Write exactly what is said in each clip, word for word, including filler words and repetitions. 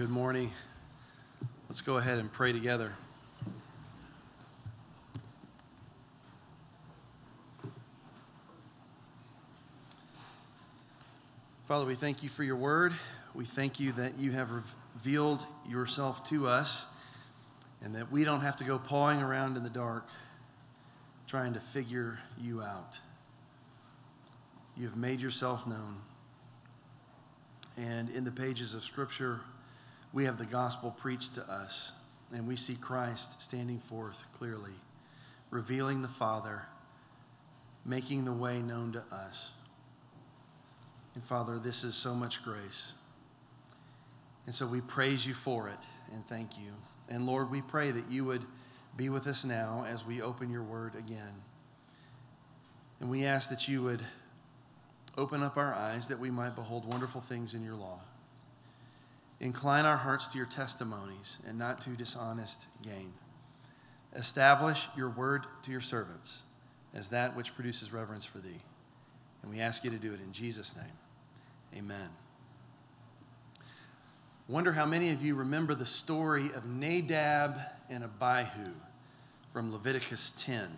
Good morning. Let's go ahead and pray together. Father, we thank you for your word. We thank you that you have revealed yourself to us and that we don't have to go pawing around in the dark trying to figure you out. You have made yourself known. And in the pages of Scripture, we have the gospel preached to us, and we see Christ standing forth clearly, revealing the Father, making the way known to us. And Father, this is so much grace. And so we praise you for it and thank you. And Lord, we pray that you would be with us now as we open your word again. And we ask that you would open up our eyes that we might behold wonderful things in your law. Incline our hearts to your testimonies and not to dishonest gain. Establish your word to your servants as that which produces reverence for thee. And we ask you to do it in Jesus' name. Amen. I wonder how many of you remember the story of Nadab and Abihu from Leviticus ten.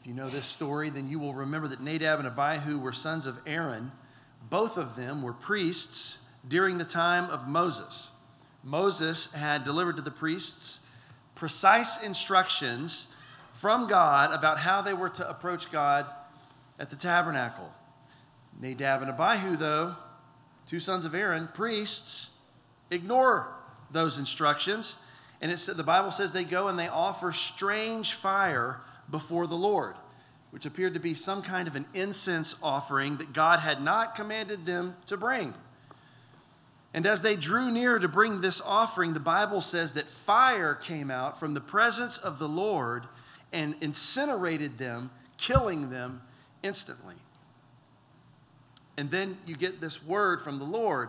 If you know this story, then you will remember that Nadab and Abihu were sons of Aaron. Both of them were priests during the time of Moses. Moses had delivered to the priests precise instructions from God about how they were to approach God at the tabernacle. Nadab and Abihu, though, two sons of Aaron, priests, ignore those instructions. And it said, the Bible says they go and they offer strange fire before the Lord, which appeared to be some kind of an incense offering that God had not commanded them to bring. And as they drew near to bring this offering, the Bible says that fire came out from the presence of the Lord and incinerated them, killing them instantly. And then you get this word from the Lord.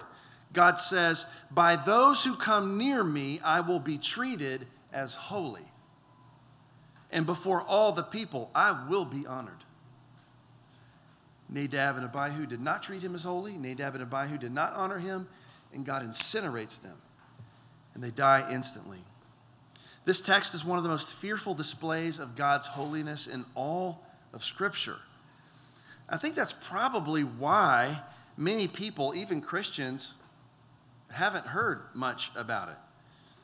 God says, "By those who come near me, I will be treated as holy. And before all the people, I will be honored." Nadab and Abihu did not treat him as holy. Nadab and Abihu did not honor him. And God incinerates them. And they die instantly. This text is one of the most fearful displays of God's holiness in all of Scripture. I think that's probably why many people, even Christians, haven't heard much about it.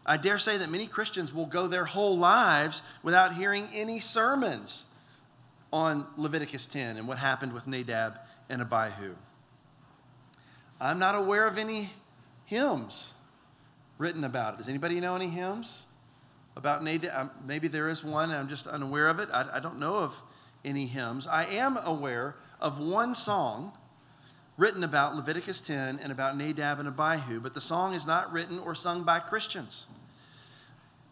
I dare say that many Christians will go their whole lives without hearing any sermons on Leviticus ten and what happened with Nadab and Abihu. I'm not aware of any hymns written about it. Does anybody know any hymns about Nadab? Maybe there is one. I'm just unaware of it. I, I don't know of any hymns. I am aware of one song written about Leviticus ten and about Nadab and Abihu, but the song is not written or sung by Christians.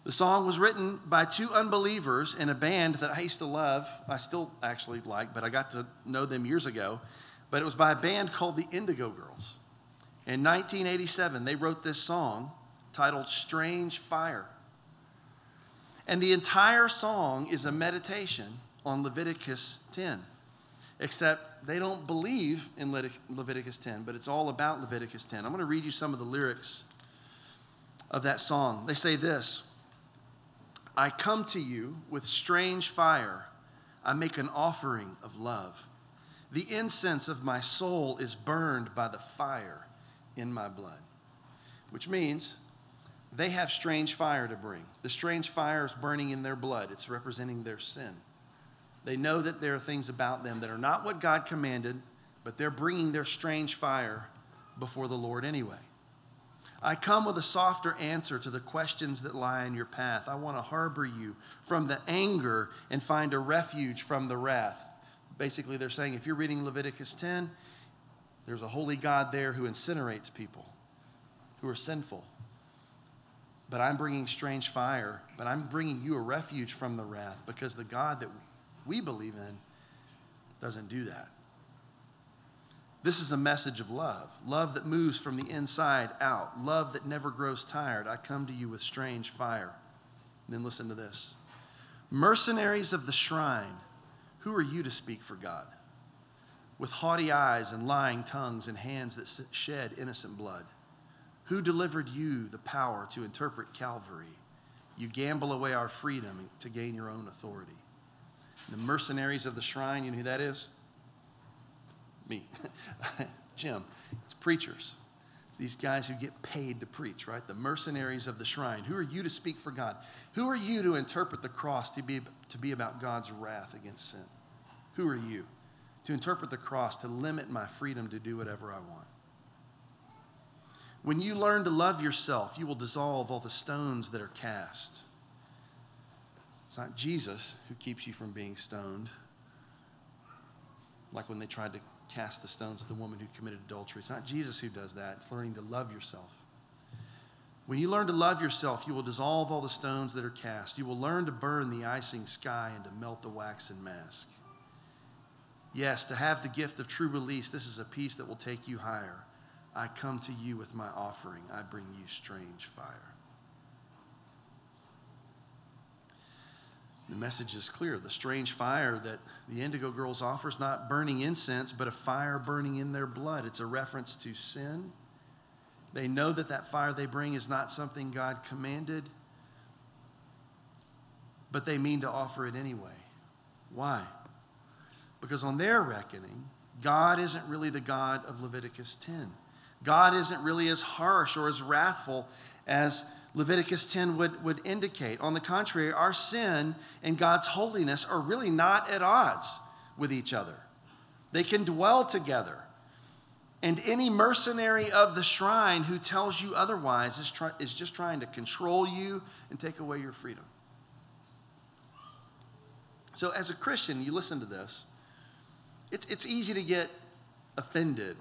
The song was written by two unbelievers in a band that I used to love. I still actually like, but I got to know them years ago. But it was by a band called the Indigo Girls. In nineteen eighty-seven, they wrote this song titled "Strange Fire." And the entire song is a meditation on Leviticus ten, except they don't believe in Leviticus ten, but it's all about Leviticus ten. I'm going to read you some of the lyrics of that song. They say this: "I come to you with strange fire. I make an offering of love. The incense of my soul is burned by the fire in my blood." Which means they have strange fire to bring. The strange fire is burning in their blood. It's representing their sin. They know that there are things about them that are not what God commanded, but they're bringing their strange fire before the Lord anyway. "I come with a softer answer to the questions that lie in your path. I want to harbor you from the anger and find a refuge from the wrath." Basically, they're saying if you're reading Leviticus ten, there's a holy God there who incinerates people who are sinful. But I'm bringing strange fire, but I'm bringing you a refuge from the wrath because the God that we believe in doesn't do that. This is a message of love, love that moves from the inside out, love that never grows tired. I come to you with strange fire. And then listen to this. "Mercenaries of the shrine, who are you to speak for God? With haughty eyes and lying tongues and hands that shed innocent blood, Who delivered you the power to interpret Calvary? You gamble away our freedom to gain your own authority. The mercenaries of the shrine, you know who that is? Me. Jim. It's preachers. It's these guys who get paid to preach, right? The mercenaries of the shrine. Who are you to speak for God? Who are you to interpret the cross to be, to be about God's wrath against sin? Who are you to interpret the cross to limit my freedom to do whatever I want? When you learn to love yourself, you will dissolve all the stones that are cast. It's not Jesus who keeps you from being stoned, like when they tried to cast the stones at the woman who committed adultery. It's not Jesus who does that. It's learning to love yourself. When you learn to love yourself, you will dissolve all the stones that are cast. You will learn to burn the icing sky and to melt the waxen mask. Yes, to have the gift of true release, this is a peace that will take you higher. I come to you with my offering. I bring you strange fire. The message is clear. The strange fire that the Indigo Girls offer is not burning incense, but a fire burning in their blood. It's a reference to sin. They know that that fire they bring is not something God commanded, but they mean to offer it anyway. Why? Because on their reckoning, God isn't really the God of Leviticus ten. God isn't really as harsh or as wrathful as Leviticus ten would, would indicate. On the contrary, our sin and God's holiness are really not at odds with each other. They can dwell together. And any mercenary of the shrine who tells you otherwise is, try, is just trying to control you and take away your freedom. So as a Christian, you listen to this. It's, it's easy to get offended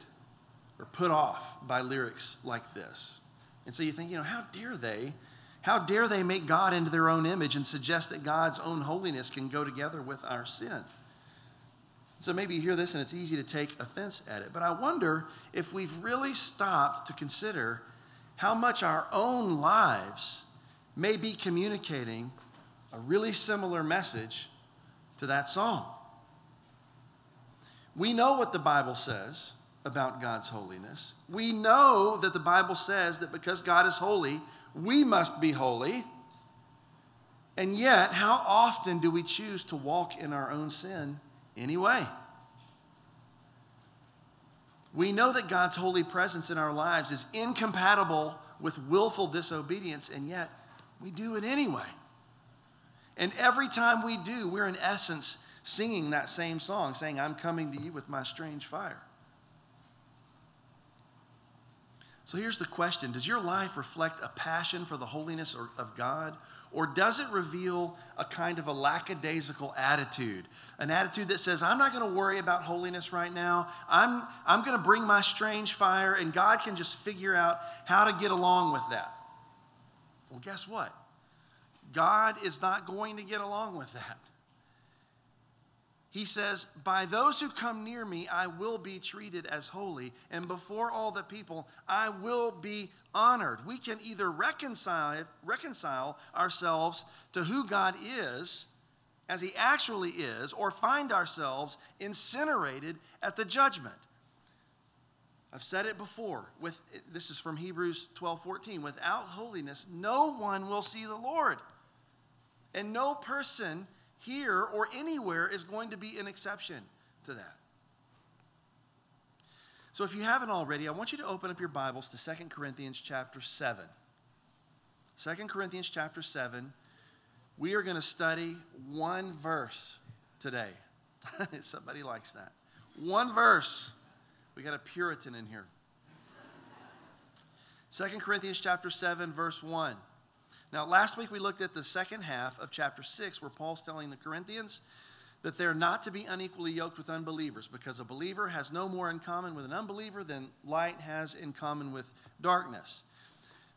or put off by lyrics like this. And so you think, you know, how dare they? How dare they make God into their own image and suggest that God's own holiness can go together with our sin? So maybe you hear this and it's easy to take offense at it. But I wonder if we've really stopped to consider how much our own lives may be communicating a really similar message to that song. We know what the Bible says about God's holiness. We know that the Bible says that because God is holy, we must be holy. And yet, how often do we choose to walk in our own sin anyway? We know that God's holy presence in our lives is incompatible with willful disobedience, and yet we do it anyway. And every time we do, we're in essence singing that same song, saying, I'm coming to you with my strange fire. So here's the question. Does your life reflect a passion for the holiness or, of God? Or does it reveal a kind of a lackadaisical attitude? An attitude that says, I'm not going to worry about holiness right now. I'm, I'm going to bring my strange fire, and God can just figure out how to get along with that. Well, guess what? God is not going to get along with that. He says, by those who come near me, I will be treated as holy, and before all the people, I will be honored. We can either reconcile, reconcile ourselves to who God is, as he actually is, or find ourselves incinerated at the judgment. I've said it before. With, this is from Hebrews twelve fourteen. Without holiness, no one will see the Lord, and no person here or anywhere is going to be an exception to that. So if you haven't already, I want you to open up your Bibles to Second Corinthians chapter seven. Second Corinthians chapter seven. We are going to study one verse today. Somebody likes that. One verse. We got a Puritan in here. Second Corinthians chapter seven, verse one. Now, last week we looked at the second half of chapter six where Paul's telling the Corinthians that they're not to be unequally yoked with unbelievers because a believer has no more in common with an unbeliever than light has in common with darkness.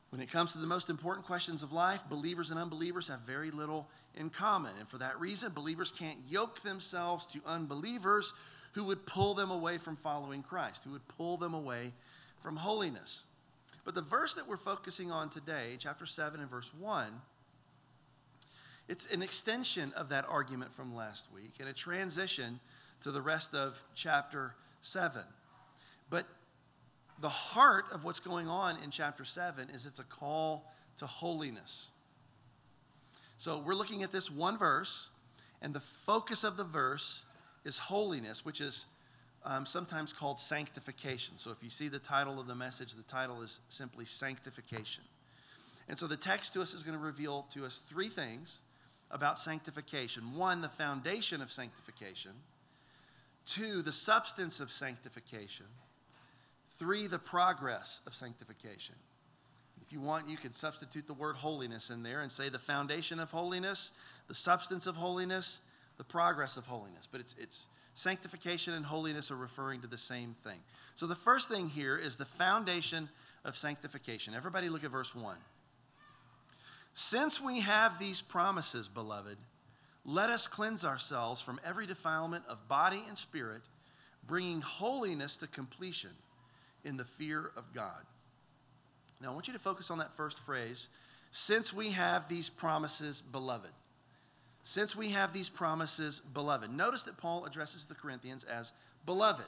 When it comes to the most important questions of life, believers and unbelievers have very little in common. And for that reason, believers can't yoke themselves to unbelievers who would pull them away from following Christ, who would pull them away from holiness. But the verse that we're focusing on today, chapter seven and verse one, it's an extension of that argument from last week and a transition to the rest of chapter seven. But the heart of what's going on in chapter seven is it's a call to holiness. So we're looking at this one verse, and the focus of the verse is holiness, which is um, sometimes called sanctification. So if you see the title of the message, the title is simply sanctification. And so the text to us is going to reveal to us three things about sanctification. One, the foundation of sanctification. Two, the substance of sanctification. Three, the progress of sanctification. If you want, you can substitute the word holiness in there and say the foundation of holiness, the substance of holiness, the progress of holiness. But it's, it's sanctification and holiness are referring to the same thing. So the first thing here is the foundation of sanctification. Everybody look at verse one. Since we have these promises, beloved, let us cleanse ourselves from every defilement of body and spirit, bringing holiness to completion in the fear of God. Now, I want you to focus on that first phrase, since we have these promises, beloved. Since we have these promises, beloved. Notice that Paul addresses the Corinthians as beloved.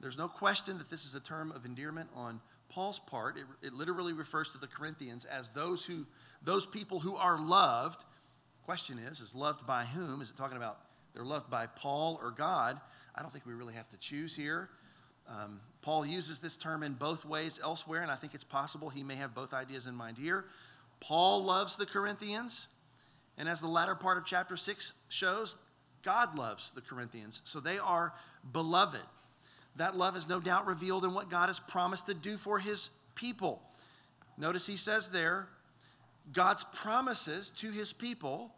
There's no question that this is a term of endearment on Paul's part. It, it literally refers to the Corinthians as those who, those people who are loved. Question is, is loved by whom? Is it talking about they're loved by Paul or God? I don't think we really have to choose here. Um, Paul uses this term in both ways elsewhere, and I think it's possible he may have both ideas in mind here. Paul loves the Corinthians, and as the latter part of chapter six shows, God loves the Corinthians, so they are beloved. That love is no doubt revealed in what God has promised to do for his people. Notice he says there, God's promises to his people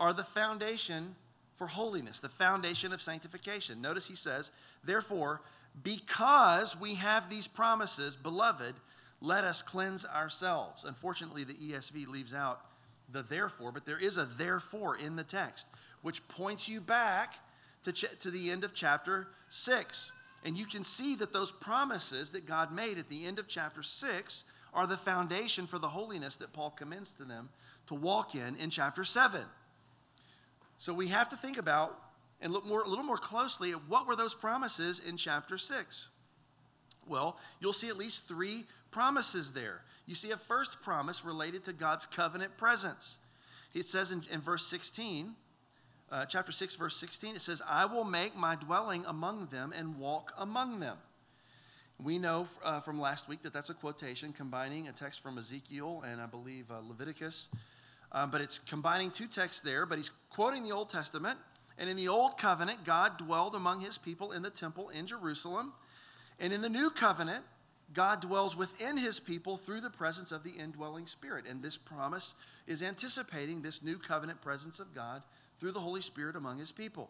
are the foundation for holiness, the foundation of sanctification. Notice he says, therefore, because we have these promises, beloved, let us cleanse ourselves. Unfortunately, the E S V leaves out the therefore, but there is a therefore in the text, which points you back to, ch to the end of chapter six. And you can see that those promises that God made at the end of chapter six are the foundation for the holiness that Paul commends to them to walk in in chapter seven. So we have to think about and look more, a little more closely at what were those promises in chapter six. Well, you'll see at least three promises there. You see a first promise related to God's covenant presence. It says in, in verse sixteen, uh, chapter six, verse sixteen, it says, I will make my dwelling among them and walk among them. We know uh, from last week that that's a quotation combining a text from Ezekiel and I believe uh, Leviticus. Um, but it's combining two texts there, but he's quoting the Old Testament. And in the Old Covenant, God dwelled among his people in the temple in Jerusalem. And in the New Covenant, God dwells within his people through the presence of the indwelling Spirit. And this promise is anticipating this New Covenant presence of God through the Holy Spirit among his people.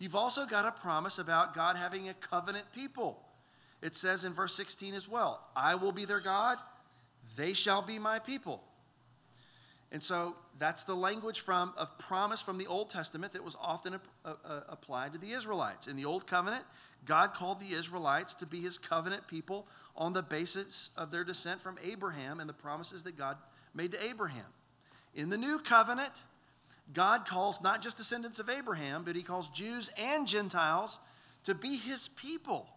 You've also got a promise about God having a covenant people. It says in verse sixteen as well, I will be their God, they shall be my people. And so that's the language from of promise from the Old Testament that was often a, a, a applied to the Israelites. In the Old Covenant, God called the Israelites to be his covenant people on the basis of their descent from Abraham and the promises that God made to Abraham. In the New Covenant, God calls not just descendants of Abraham, but he calls Jews and Gentiles to be his people,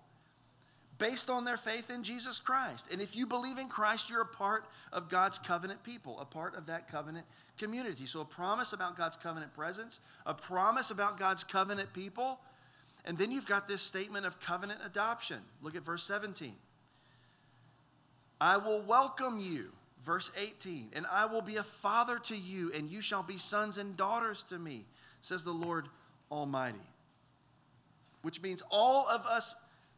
based on their faith in Jesus Christ. And if you believe in Christ, you're a part of God's covenant people, a part of that covenant community. So a promise about God's covenant presence, a promise about God's covenant people, and then you've got this statement of covenant adoption. Look at verse seventeen. I will welcome you, verse eighteen, and I will be a father to you, and you shall be sons and daughters to me, says the Lord Almighty. Which means all of us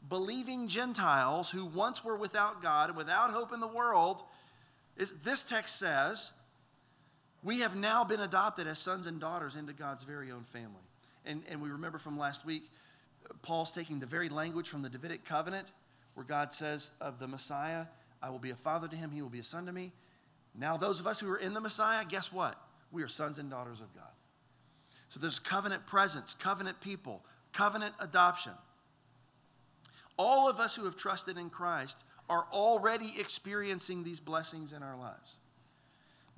believing Gentiles who once were without God and without hope in the world, is, this text says, we have now been adopted as sons and daughters into God's very own family. And, and we remember from last week, Paul's taking the very language from the Davidic covenant where God says of the Messiah, I will be a father to him, he will be a son to me. Now those of us who are in the Messiah, guess what? We are sons and daughters of God. So there's covenant presence, covenant people, covenant adoption. All of us who have trusted in Christ are already experiencing these blessings in our lives.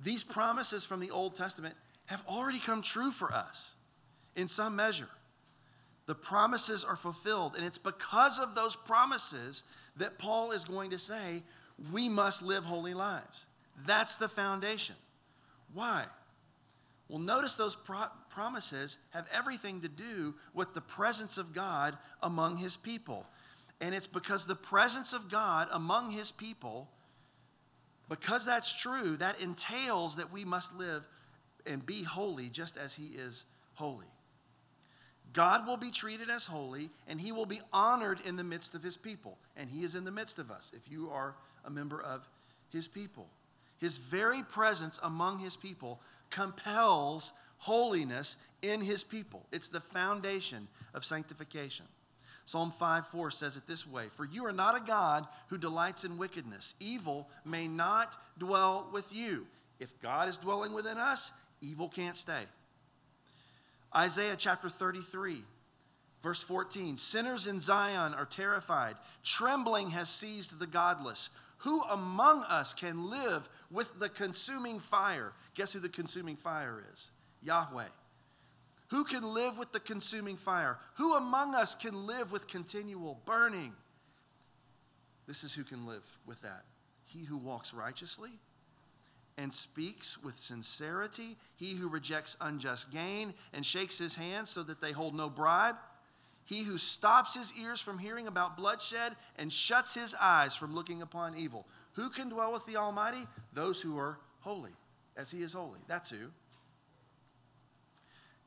These promises from the Old Testament have already come true for us in some measure. The promises are fulfilled, and it's because of those promises that Paul is going to say we must live holy lives. That's the foundation. Why? Well, notice those pro promises have everything to do with the presence of God among his people. And it's because the presence of God among his people, because that's true, that entails that we must live and be holy just as he is holy. God will be treated as holy, and he will be honored in the midst of his people. And he is in the midst of us if you are a member of his people. His very presence among his people compels holiness in his people. It's the foundation of sanctification. Psalm five four says it this way: "For you are not a God who delights in wickedness. Evil may not dwell with you." If God is dwelling within us, evil can't stay. Isaiah chapter thirty-three, verse fourteen. "Sinners in Zion are terrified. Trembling has seized the godless. Who among us can live with the consuming fire?" Guess who the consuming fire is? Yahweh. Who can live with the consuming fire? Who among us can live with continual burning? This is who can live with that. He who walks righteously and speaks with sincerity, he who rejects unjust gain and shakes his hands so that they hold no bribe, he who stops his ears from hearing about bloodshed and shuts his eyes from looking upon evil. Who can dwell with the Almighty? Those who are holy, as he is holy. That's who.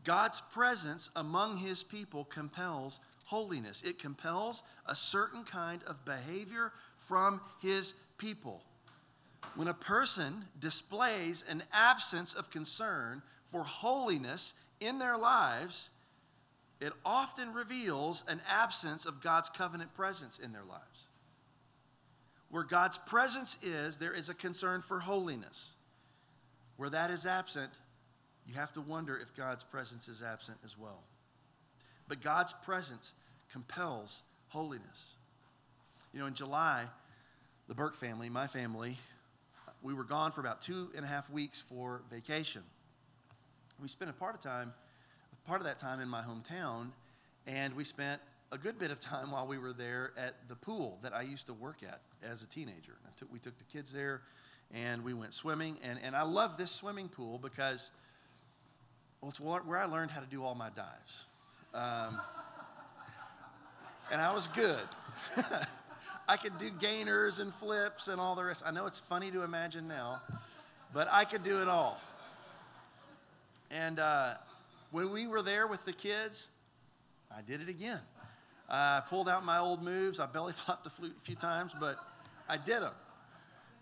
God's presence among his people compels holiness. It compels a certain kind of behavior from his people. When a person displays an absence of concern for holiness in their lives, it often reveals an absence of God's covenant presence in their lives. Where God's presence is, there is a concern for holiness. Where that is absent, you have to wonder if God's presence is absent as well. But God's presence compels holiness. You know, in July, the Burke family, my family, we were gone for about two and a half weeks for vacation. We spent a part of time, part of that time in my hometown, and we spent a good bit of time while we were there at the pool that I used to work at as a teenager. I took, we took the kids there, and we went swimming, and, and I love this swimming pool because, well, it's where I learned how to do all my dives. Um, and I was good. I could do gainers and flips and all the rest. I know it's funny to imagine now, but I could do it all. And uh, when we were there with the kids, I did it again. I pulled out my old moves. I belly flopped a few times, but I did them.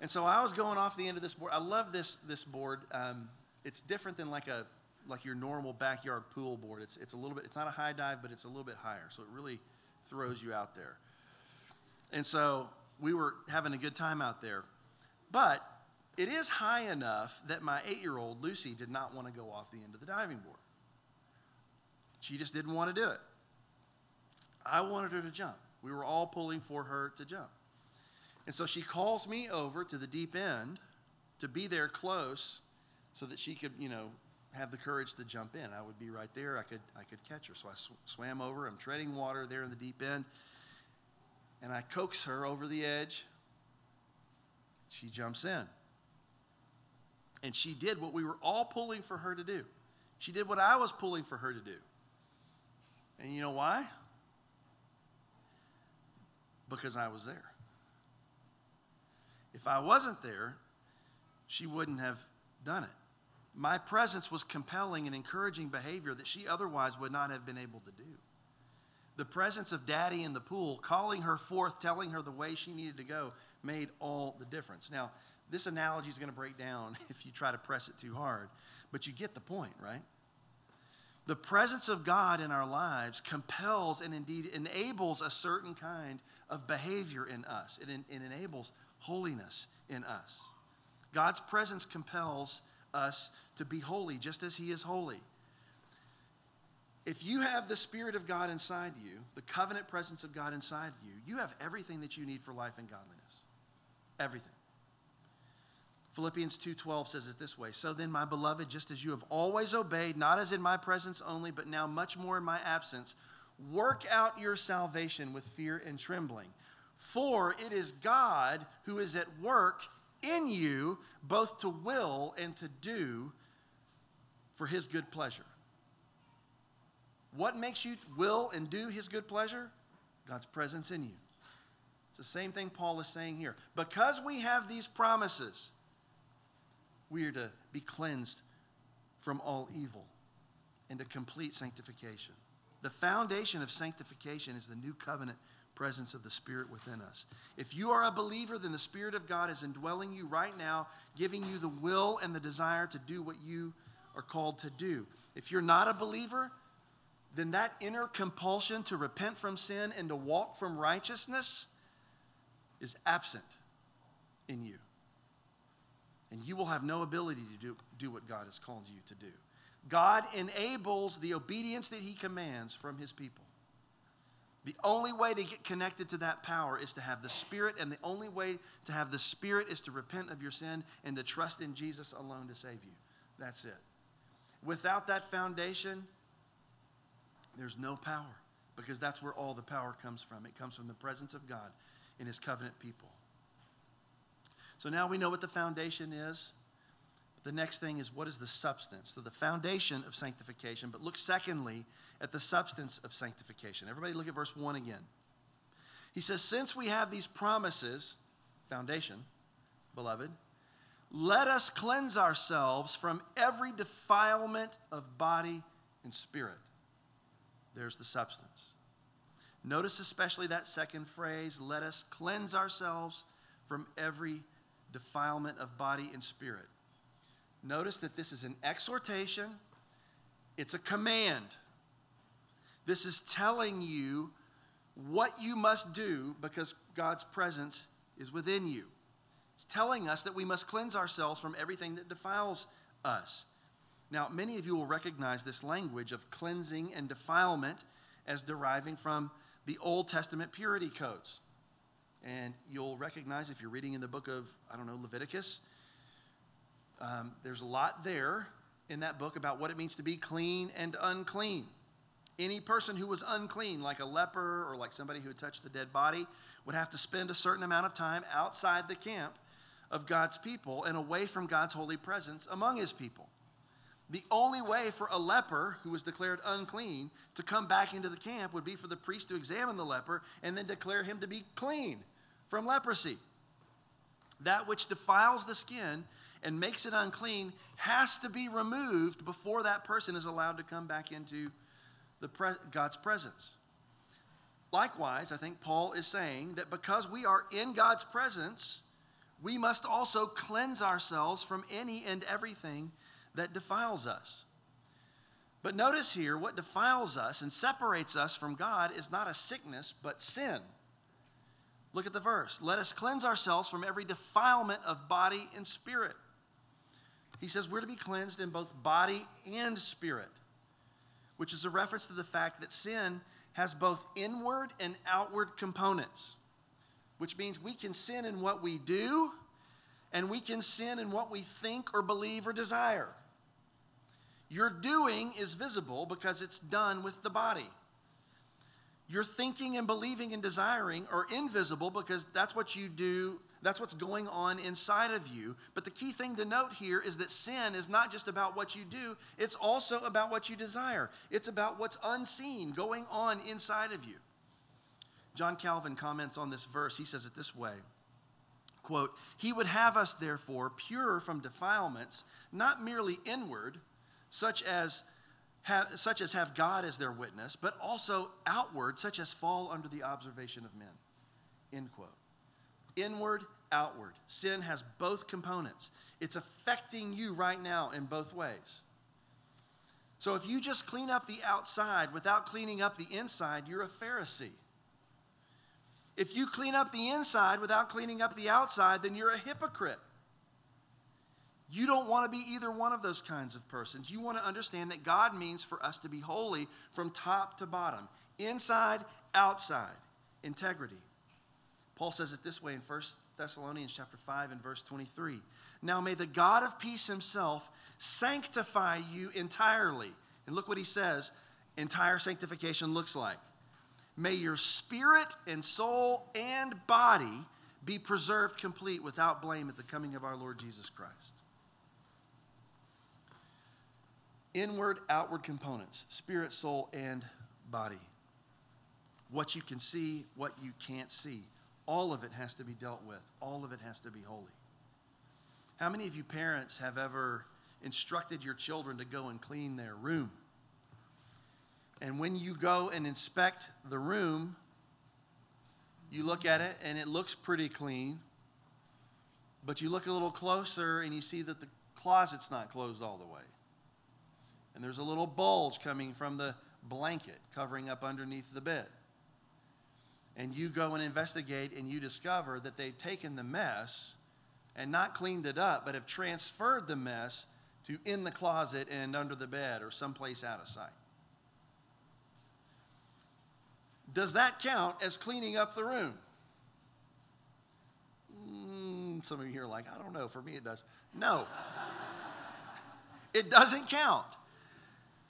And so I was going off the end of this board. I love this this board. Um, it's different than like a like your normal backyard pool board. It's it's a little bit. It's not a high dive, but it's a little bit higher. So it really throws you out there. And so we were having a good time out there. But it is high enough that my eight-year-old, Lucy, did not want to go off the end of the diving board. She just didn't want to do it. I wanted her to jump. We were all pulling for her to jump. And so she calls me over to the deep end to be there close so that she could, you know, have the courage to jump in. I would be right there. I could, I could catch her. So I sw swam over. I'm treading water there in the deep end. And I coax her over the edge. She jumps in. And she did what we were all pulling for her to do. She did what I was pulling for her to do. And you know why? Because I was there. If I wasn't there, she wouldn't have done it. My presence was compelling and encouraging behavior that she otherwise would not have been able to do. The presence of Daddy in the pool, calling her forth, telling her the way she needed to go, made all the difference. Now, this analogy is going to break down if you try to press it too hard, but you get the point, right? The presence of God in our lives compels and indeed enables a certain kind of behavior in us. It, en it enables holiness in us. God's presence compels us to be holy just as he is holy. If you have the Spirit of God inside you, the covenant presence of God inside you, you have everything that you need for life and godliness. Everything. Philippians two twelve says it this way: "So then, my beloved, just as you have always obeyed, not as in my presence only, but now much more in my absence, work out your salvation with fear and trembling. For it is God who is at work in you, both to will and to do for his good pleasure. What makes you will and do his good pleasure? God's presence in you. It's the same thing Paul is saying here. Because we have these promises, we are to be cleansed from all evil and to complete sanctification. The foundation of sanctification is the new covenant presence of the Spirit within us. If you are a believer, then the Spirit of God is indwelling you right now, giving you the will and the desire to do what you are called to do. If you're not a believer, then that inner compulsion to repent from sin and to walk from righteousness is absent in you. And you will have no ability to do, do what God has called you to do. God enables the obedience that he commands from his people. The only way to get connected to that power is to have the Spirit, and the only way to have the Spirit is to repent of your sin and to trust in Jesus alone to save you. That's it. Without that foundation, there's no power, because that's where all the power comes from. It comes from the presence of God in his covenant people. So now we know what the foundation is. The next thing is, what is the substance? So the foundation of sanctification, but look secondly at the substance of sanctification. Everybody look at verse one again. He says, since we have these promises, foundation, beloved, let us cleanse ourselves from every defilement of body and spirit. There's the substance. Notice especially that second phrase, let us cleanse ourselves from every defilement of body and spirit. Notice that this is an exhortation. It's a command. This is telling you what you must do because God's presence is within you. It's telling us that we must cleanse ourselves from everything that defiles us. Now, many of you will recognize this language of cleansing and defilement as deriving from the Old Testament purity codes. And you'll recognize if you're reading in the book of, I don't know, Leviticus, Um, there's a lot there in that book about what it means to be clean and unclean. Any person who was unclean, like a leper or like somebody who had touched a dead body, would have to spend a certain amount of time outside the camp of God's people and away from God's holy presence among his people. The only way for a leper who was declared unclean to come back into the camp would be for the priest to examine the leper and then declare him to be clean from leprosy. That which defiles the skin and makes it unclean has to be removed before that person is allowed to come back into the pre- God's presence. Likewise, I think Paul is saying that because we are in God's presence, we must also cleanse ourselves from any and everything that defiles us. But notice here, what defiles us and separates us from God is not a sickness, but sin. Look at the verse. Let us cleanse ourselves from every defilement of body and spirit. He says we're to be cleansed in both body and spirit, which is a reference to the fact that sin has both inward and outward components, which means we can sin in what we do, and we can sin in what we think or believe or desire. Your doing is visible because it's done with the body. Your thinking and believing and desiring are invisible because that's what you do. That's what's going on inside of you. But the key thing to note here is that sin is not just about what you do. It's also about what you desire. It's about what's unseen going on inside of you. John Calvin comments on this verse. He says it this way, quote, "He would have us, therefore, pure from defilements, not merely inward, such as have, such as have God as their witness, but also outward, such as fall under the observation of men." End quote. Inward, outward. Sin has both components. It's affecting you right now in both ways. So if you just clean up the outside without cleaning up the inside, you're a Pharisee. If you clean up the inside without cleaning up the outside, then you're a hypocrite. You don't want to be either one of those kinds of persons. You want to understand that God means for us to be holy from top to bottom, inside, outside, integrity. Paul says it this way in First Thessalonians chapter five and verse twenty-three. "Now may the God of peace himself sanctify you entirely." And look what he says entire sanctification looks like. May your spirit and soul and body be preserved complete without blame at the coming of our Lord Jesus Christ. Inward, outward components, spirit, soul, and body. What you can see, what you can't see. All of it has to be dealt with. All of it has to be holy. How many of you parents have ever instructed your children to go and clean their room? And when you go and inspect the room, you look at it and it looks pretty clean, but you look a little closer and you see that the closet's not closed all the way. And there's a little bulge coming from the blanket covering up underneath the bed. And you go and investigate and you discover that they've taken the mess and not cleaned it up, but have transferred the mess to in the closet and under the bed or someplace out of sight. Does that count as cleaning up the room? Mm, some of you are like, I don't know. For me, it does. No. It doesn't count.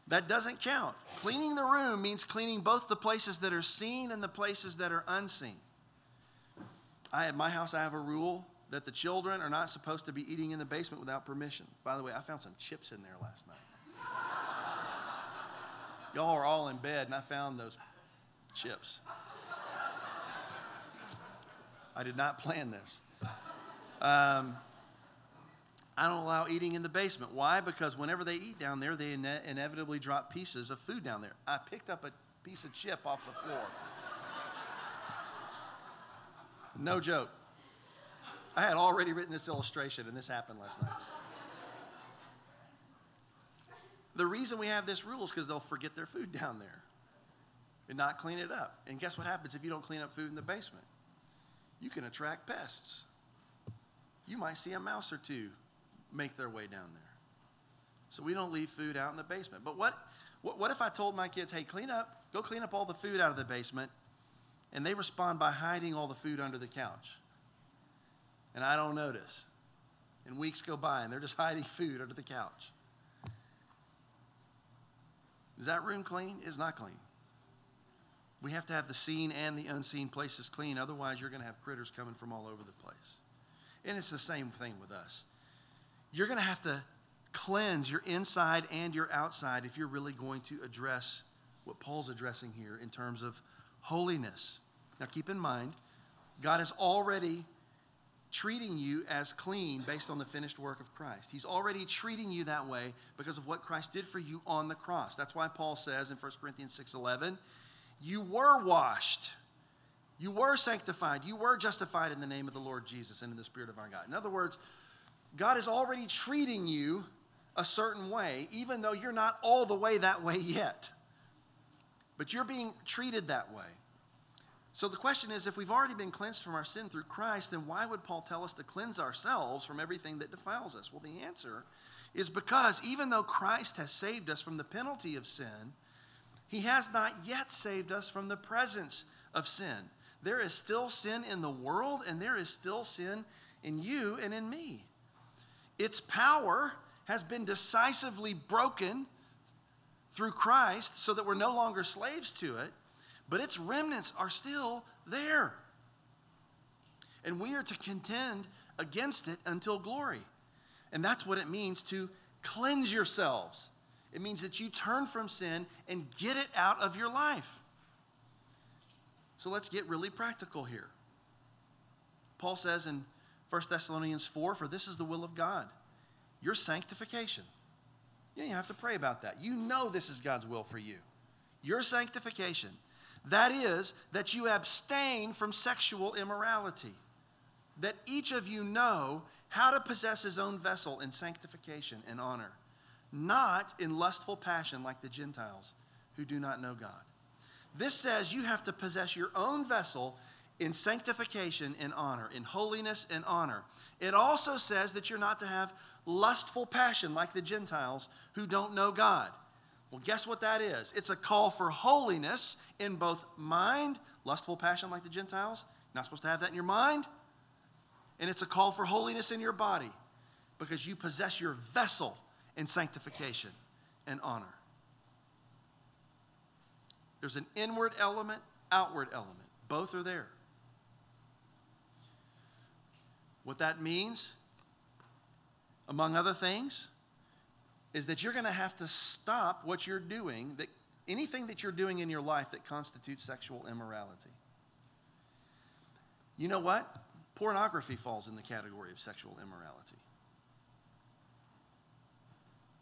That doesn't count. Cleaning the room means cleaning both the places that are seen and the places that are unseen. I, at my house, I have a rule that the children are not supposed to be eating in the basement without permission. By the way, I found some chips in there last night. Y'all are all in bed, and I found those chips. I did not plan this. Um, I don't allow eating in the basement. Why? Because whenever they eat down there, they ine- inevitably drop pieces of food down there. I picked up a piece of chip off the floor. No joke. I had already written this illustration, and this happened last night. The reason we have this rule is because they'll forget their food down there and not clean it up. And guess what happens if you don't clean up food in the basement? You can attract pests. You might see a mouse or two make their way down there. So we don't leave food out in the basement. But what, what, what if I told my kids, hey, clean up, go clean up all the food out of the basement, and they respond by hiding all the food under the couch? And I don't notice. And weeks go by, and they're just hiding food under the couch. Is that room clean? It's not clean. We have to have the seen and the unseen places clean. Otherwise, you're going to have critters coming from all over the place. And it's the same thing with us. You're going to have to cleanse your inside and your outside if you're really going to address what Paul's addressing here in terms of holiness. Now, keep in mind, God is already treating you as clean based on the finished work of Christ. He's already treating you that way because of what Christ did for you on the cross. That's why Paul says in First Corinthians six eleven, you were washed, you were sanctified, you were justified in the name of the Lord Jesus and in the Spirit of our God. In other words, God is already treating you a certain way, even though you're not all the way that way yet. But you're being treated that way. So the question is, if we've already been cleansed from our sin through Christ, then why would Paul tell us to cleanse ourselves from everything that defiles us? Well, the answer is because even though Christ has saved us from the penalty of sin, he has not yet saved us from the presence of sin. There is still sin in the world, and there is still sin in you and in me. Its power has been decisively broken through Christ so that we're no longer slaves to it, but its remnants are still there. And we are to contend against it until glory. And that's what it means to cleanse yourselves. It means that you turn from sin and get it out of your life. So let's get really practical here. Paul says in First Thessalonians four, for this is the will of God, your sanctification. You don't have to pray about that. You know this is God's will for you. Your sanctification. That is, that you abstain from sexual immorality. That each of you know how to possess his own vessel in sanctification and honor, not in lustful passion like the Gentiles who do not know God. This says you have to possess your own vessel in sanctification and honor, in holiness and honor. It also says that you're not to have lustful passion like the Gentiles who don't know God. Well, guess what that is? It's a call for holiness in both mind, lustful passion like the Gentiles. You're not supposed to have that in your mind. And it's a call for holiness in your body because you possess your vessel in sanctification and honor. There's an inward element outward element. Both are there. What that means, among other things, is that you're going to have to stop what you're doing, that anything that you're doing in your life that constitutes sexual immorality. You know what? Pornography falls in the category of sexual immorality.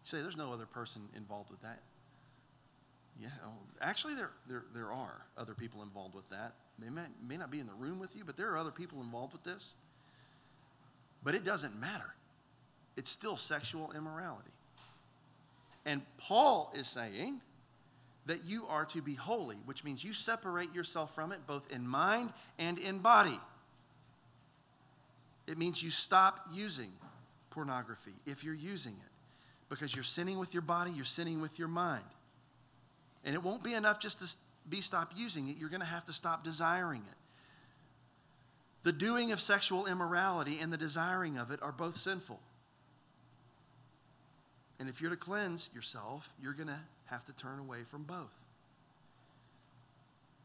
You say, there's no other person involved with that. Yeah, oh, actually, there, there, there are other people involved with that. They may, may not be in the room with you, but there are other people involved with this. But it doesn't matter. It's still sexual immorality. And Paul is saying that you are to be holy, which means you separate yourself from it both in mind and in body. It means you stop using pornography if you're using it, because you're sinning with your body, you're sinning with your mind. And it won't be enough just to be stop using it. You're going to have to stop desiring it. The doing of sexual immorality and the desiring of it are both sinful. And if you're to cleanse yourself, you're going to have to turn away from both.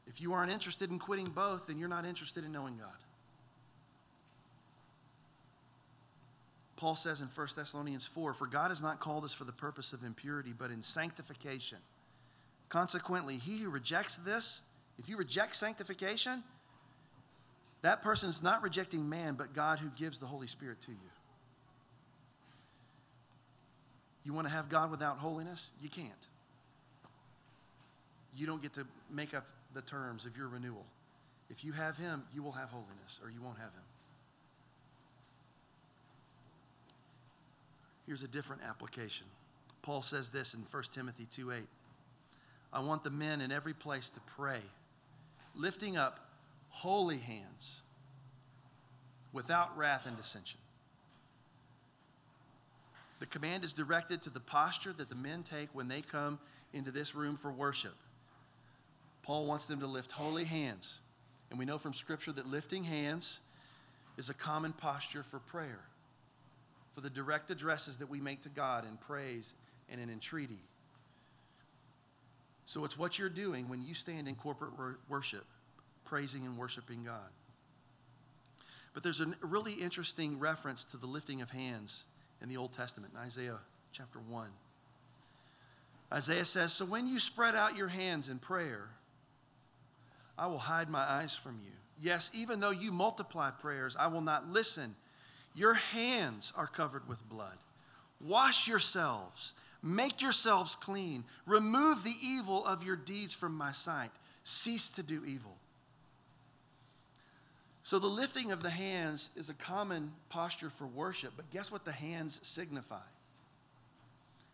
If you aren't interested in quitting both, then you're not interested in knowing God. Paul says in First Thessalonians four, "For God has not called us for the purpose of impurity, but in sanctification. Consequently, he who rejects this," if you reject sanctification, that person is not rejecting man, but God who gives the Holy Spirit to you. You want to have God without holiness? You can't. You don't get to make up the terms of your renewal. If you have him, you will have holiness, or you won't have him. Here's a different application. Paul says this in First Timothy two eight. "I want the men in every place to pray, lifting up holy hands without wrath and dissension." The command is directed to the posture that the men take when they come into this room for worship. Paul wants them to lift holy hands. And we know from Scripture that lifting hands is a common posture for prayer, for the direct addresses that we make to God in praise and in entreaty. So it's what you're doing when you stand in corporate worship, praising and worshiping God. But there's a really interesting reference to the lifting of hands in the Old Testament, in Isaiah chapter one. Isaiah says, "So when you spread out your hands in prayer, I will hide my eyes from you. Yes, even though you multiply prayers, I will not listen. Your hands are covered with blood. Wash yourselves, make yourselves clean. Remove the evil of your deeds from my sight. Cease to do evil." So the lifting of the hands is a common posture for worship, but guess what the hands signify?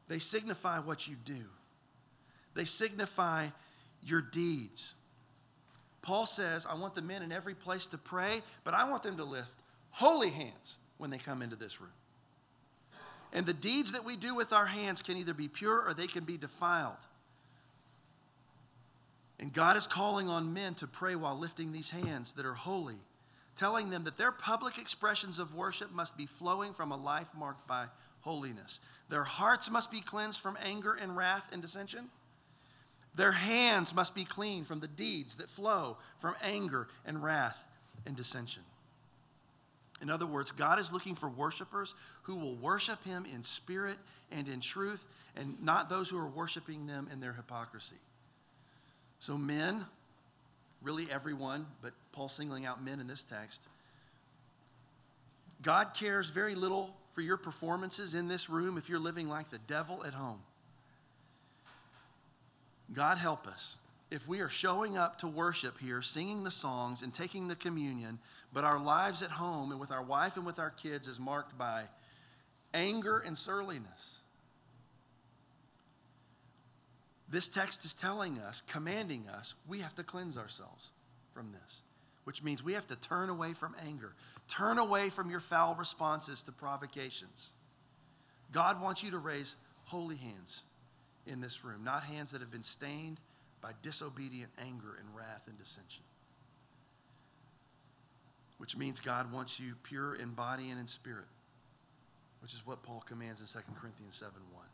They signify what you do. They signify your deeds. Paul says, I want the men in every place to pray, but I want them to lift holy hands when they come into this room. And the deeds that we do with our hands can either be pure or they can be defiled. And God is calling on men to pray while lifting these hands that are holy, telling them that their public expressions of worship must be flowing from a life marked by holiness. Their hearts must be cleansed from anger and wrath and dissension. Their hands must be clean from the deeds that flow from anger and wrath and dissension. In other words, God is looking for worshipers who will worship him in spirit and in truth, and not those who are worshiping them in their hypocrisy. So men, really everyone, but Paul singling out men in this text, God cares very little for your performances in this room if you're living like the devil at home. God help us if we are showing up to worship here, singing the songs and taking the communion, but our lives at home and with our wife and with our kids is marked by anger and surliness. This text is telling us, commanding us, we have to cleanse ourselves from this, which means we have to turn away from anger, turn away from your foul responses to provocations. God wants you to raise holy hands in this room, not hands that have been stained by disobedient anger and wrath and dissension, which means God wants you pure in body and in spirit, which is what Paul commands in Second Corinthians seven one.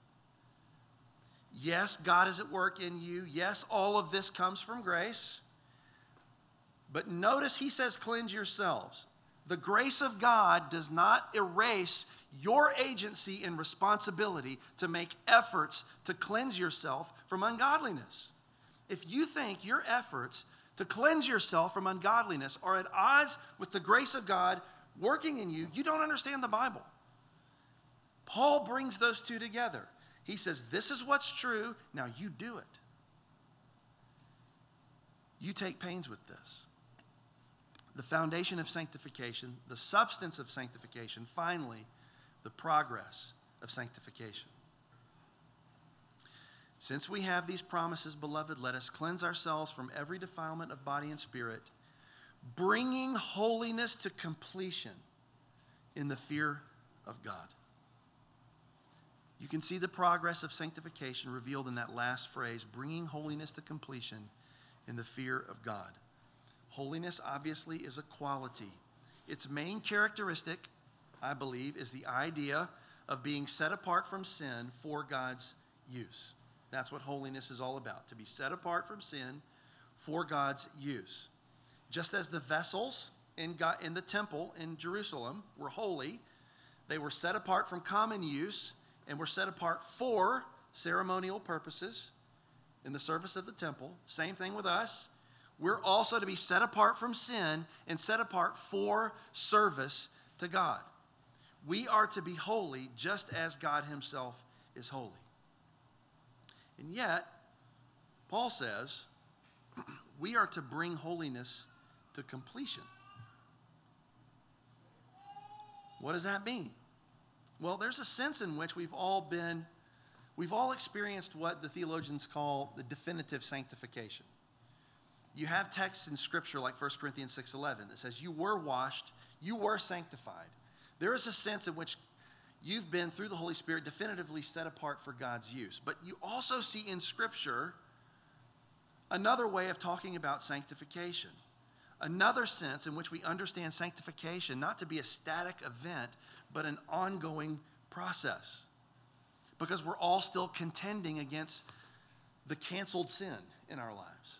Yes, God is at work in you. Yes, all of this comes from grace. But notice he says, cleanse yourselves. The grace of God does not erase your agency and responsibility to make efforts to cleanse yourself from ungodliness. If you think your efforts to cleanse yourself from ungodliness are at odds with the grace of God working in you, you don't understand the Bible. Paul brings those two together. He says, this is what's true, now you do it. You take pains with this. The foundation of sanctification, the substance of sanctification, finally, the progress of sanctification. Since we have these promises, beloved, let us cleanse ourselves from every defilement of body and spirit, bringing holiness to completion in the fear of God. You can see the progress of sanctification revealed in that last phrase, bringing holiness to completion in the fear of God. Holiness, obviously, is a quality. Its main characteristic, I believe, is the idea of being set apart from sin for God's use. That's what holiness is all about, to be set apart from sin for God's use. Just as the vessels in, God, in the temple in Jerusalem were holy, they were set apart from common use and were set apart for ceremonial purposes in the service of the temple. Same thing with us. We're also to be set apart from sin and set apart for service to God. We are to be holy just as God himself is holy. And yet, Paul says, we are to bring holiness to completion. What does that mean? Well, there's a sense in which we've all been, we've all experienced what the theologians call the definitive sanctification. You have texts in Scripture like First Corinthians six eleven that says you were washed, you were sanctified. There is a sense in which you've been, through the Holy Spirit, definitively set apart for God's use. But you also see in Scripture another way of talking about sanctification, another sense in which we understand sanctification not to be a static event, but an ongoing process, because we're all still contending against the canceled sin in our lives.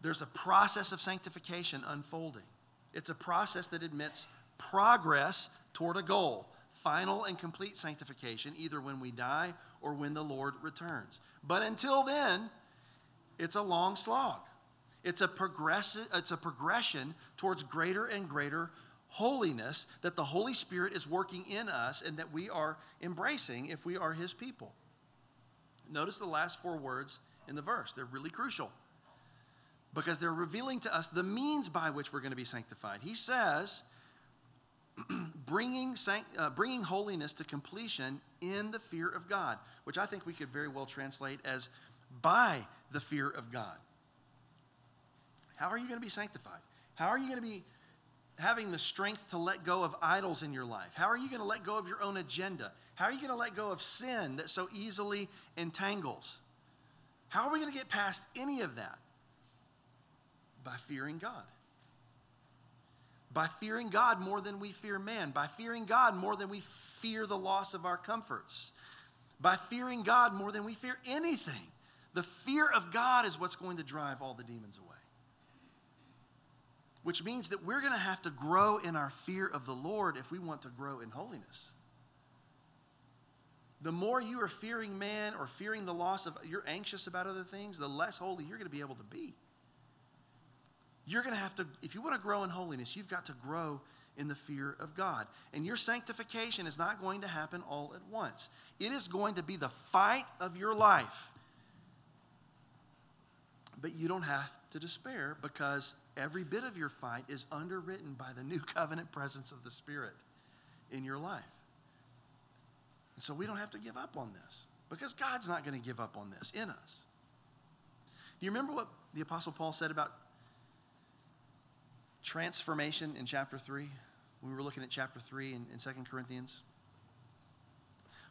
There's a process of sanctification unfolding. It's a process that admits progress toward a goal, final and complete sanctification, either when we die or when the Lord returns. But until then, it's a long slog. It's a progressive, it's a progression towards greater and greater holiness that the Holy Spirit is working in us and that we are embracing if we are his people. Notice the last four words in the verse. They're really crucial, because they're revealing to us the means by which we're going to be sanctified. He says, bringing, uh, bringing holiness to completion in the fear of God, which I think we could very well translate as by the fear of God. How are you going to be sanctified? How are you going to be having the strength to let go of idols in your life? How are you going to let go of your own agenda? How are you going to let go of sin that so easily entangles? How are we going to get past any of that? By fearing God. By fearing God more than we fear man. By fearing God more than we fear the loss of our comforts. By fearing God more than we fear anything. The fear of God is what's going to drive all the demons away. Which means that we're going to have to grow in our fear of the Lord if we want to grow in holiness. The more you are fearing man or fearing the loss of, you're anxious about other things, the less holy you're going to be able to be. You're going to have to, if you want to grow in holiness, you've got to grow in the fear of God. And your sanctification is not going to happen all at once. It is going to be the fight of your life. But you don't have to despair, because every bit of your fight is underwritten by the new covenant presence of the Spirit in your life. And so we don't have to give up on this, because God's not going to give up on this in us. Do you remember what the Apostle Paul said about transformation in chapter three. We were looking at chapter three in, in Second Corinthians.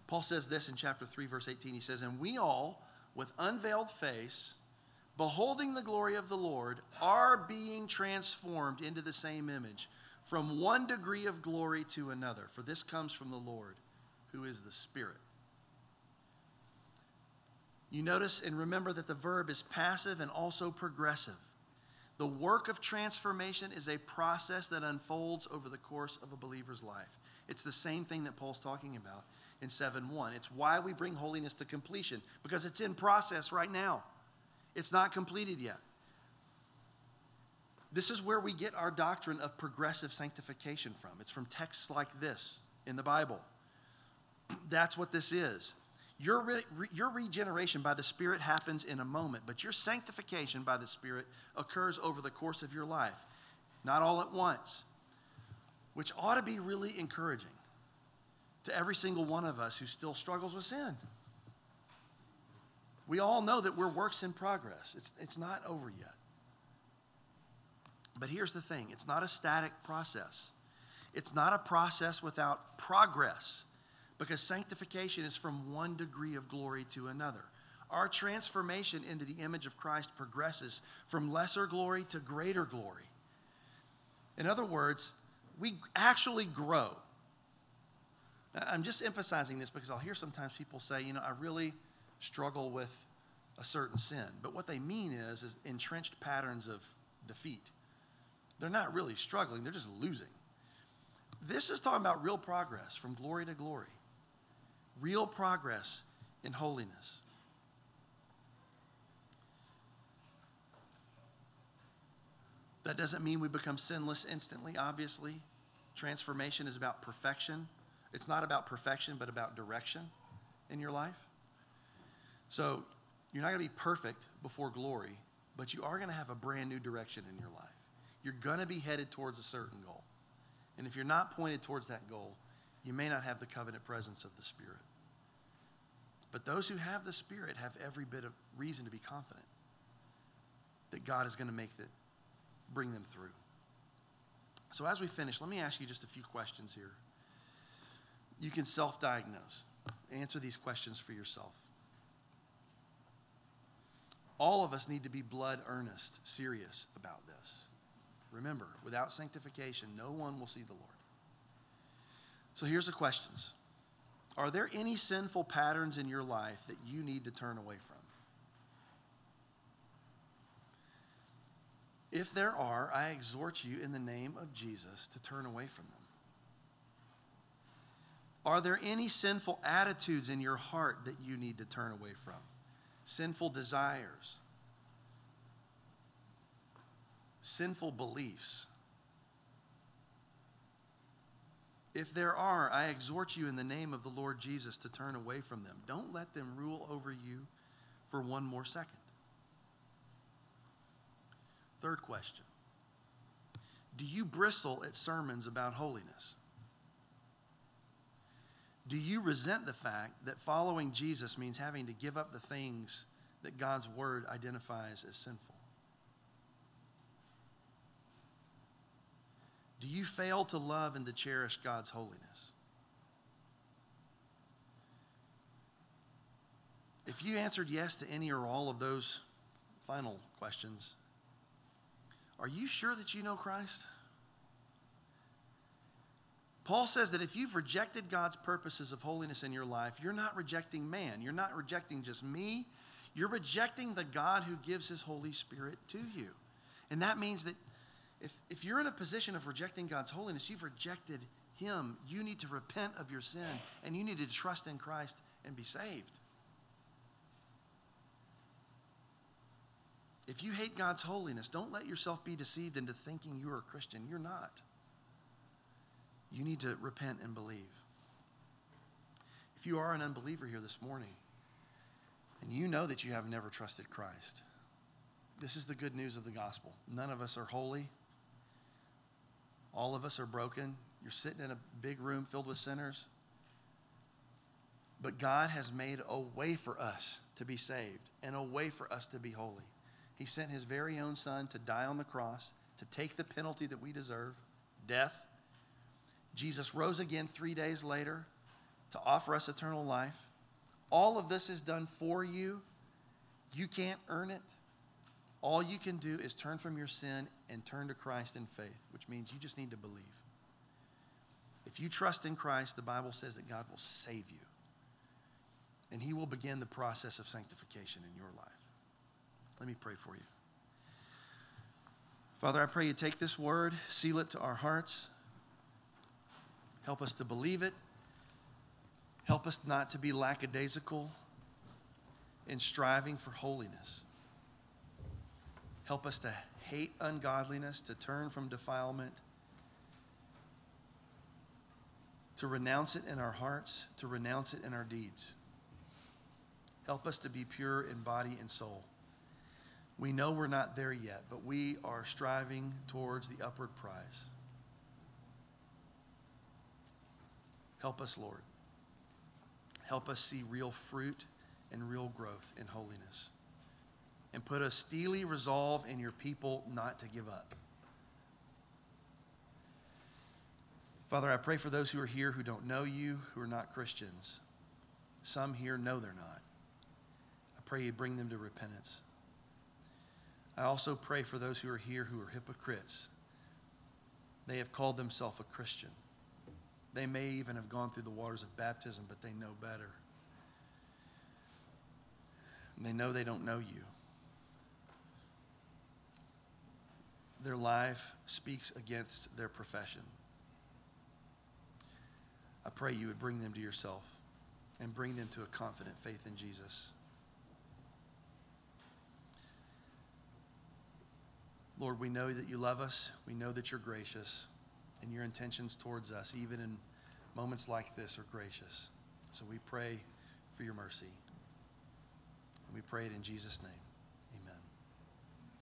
Paul says this in chapter three, verse eighteen. He says, and we all, with unveiled face, beholding the glory of the Lord, are being transformed into the same image, from one degree of glory to another. For this comes from the Lord, who is the Spirit. You notice and remember that the verb is passive and also progressive. The work of transformation is a process that unfolds over the course of a believer's life. It's the same thing that Paul's talking about in seven one. It's why we bring holiness to completion, because it's in process right now. It's not completed yet. This is where we get our doctrine of progressive sanctification from. It's from texts like this in the Bible. That's what this is. Your, re your regeneration by the Spirit happens in a moment, but your sanctification by the Spirit occurs over the course of your life, not all at once, which ought to be really encouraging to every single one of us who still struggles with sin. We all know that we're works in progress. It's, it's not over yet. But here's the thing. It's not a static process. It's not a process without progress, because sanctification is from one degree of glory to another. Our transformation into the image of Christ progresses from lesser glory to greater glory. In other words, we actually grow. Now, I'm just emphasizing this because I'll hear sometimes people say, you know, I really struggle with a certain sin. But what they mean is, is entrenched patterns of defeat. They're not really struggling. They're just losing. This is talking about real progress from glory to glory. Real progress in holiness. That doesn't mean we become sinless instantly, obviously. Transformation is about perfection. It's not about perfection, but about direction in your life. So you're not going to be perfect before glory, but you are going to have a brand new direction in your life. You're going to be headed towards a certain goal. And if you're not pointed towards that goal, you may not have the covenant presence of the Spirit. But those who have the Spirit have every bit of reason to be confident that God is going to make that, bring them through. So as we finish, let me ask you just a few questions here. You can self-diagnose. Answer these questions for yourself. All of us need to be blood earnest, serious about this. Remember, without sanctification, no one will see the Lord. So here's the questions. Are there any sinful patterns in your life that you need to turn away from? If there are, I exhort you in the name of Jesus to turn away from them. Are there any sinful attitudes in your heart that you need to turn away from? Sinful desires? Sinful beliefs? If there are, I exhort you in the name of the Lord Jesus to turn away from them. Don't let them rule over you for one more second. Third question. Do you bristle at sermons about holiness? Do you resent the fact that following Jesus means having to give up the things that God's word identifies as sinful? Do you fail to love and to cherish God's holiness? If you answered yes to any or all of those final questions, are you sure that you know Christ? Paul says that if you've rejected God's purposes of holiness in your life, you're not rejecting man. You're not rejecting just me. You're rejecting the God who gives his Holy Spirit to you. And that means that If, if you're in a position of rejecting God's holiness, you've rejected him. You need to repent of your sin, and you need to trust in Christ and be saved. If you hate God's holiness, don't let yourself be deceived into thinking you're a Christian. You're not. You need to repent and believe. If you are an unbeliever here this morning, and you know that you have never trusted Christ, this is the good news of the gospel. None of us are holy. All of us are broken. You're sitting in a big room filled with sinners. But God has made a way for us to be saved and a way for us to be holy. He sent his very own son to die on the cross, to take the penalty that we deserve, death. Jesus rose again three days later to offer us eternal life. All of this is done for you. You can't earn it. All you can do is turn from your sin and turn to Christ in faith, which means you just need to believe. If you trust in Christ, the Bible says that God will save you, and he will begin the process of sanctification in your life. Let me pray for you. Father, I pray you take this word, seal it to our hearts. Help us to believe it. Help us not to be lackadaisical in striving for holiness. Help us to hate ungodliness, to turn from defilement, to renounce it in our hearts, to renounce it in our deeds. Help us to be pure in body and soul. We know we're not there yet, but we are striving towards the upward prize. Help us, Lord. Help us see real fruit and real growth in holiness. And put a steely resolve in your people not to give up. Father, I pray for those who are here who don't know you, who are not Christians. Some here know they're not. I pray you bring them to repentance. I also pray for those who are here who are hypocrites. They have called themselves a Christian. They may even have gone through the waters of baptism, but they know better. And they know they don't know you. Their life speaks against their profession. I pray you would bring them to yourself and bring them to a confident faith in Jesus. Lord, we know that you love us. We know that you're gracious, and your intentions towards us, even in moments like this, are gracious. So we pray for your mercy. And we pray it in Jesus' name.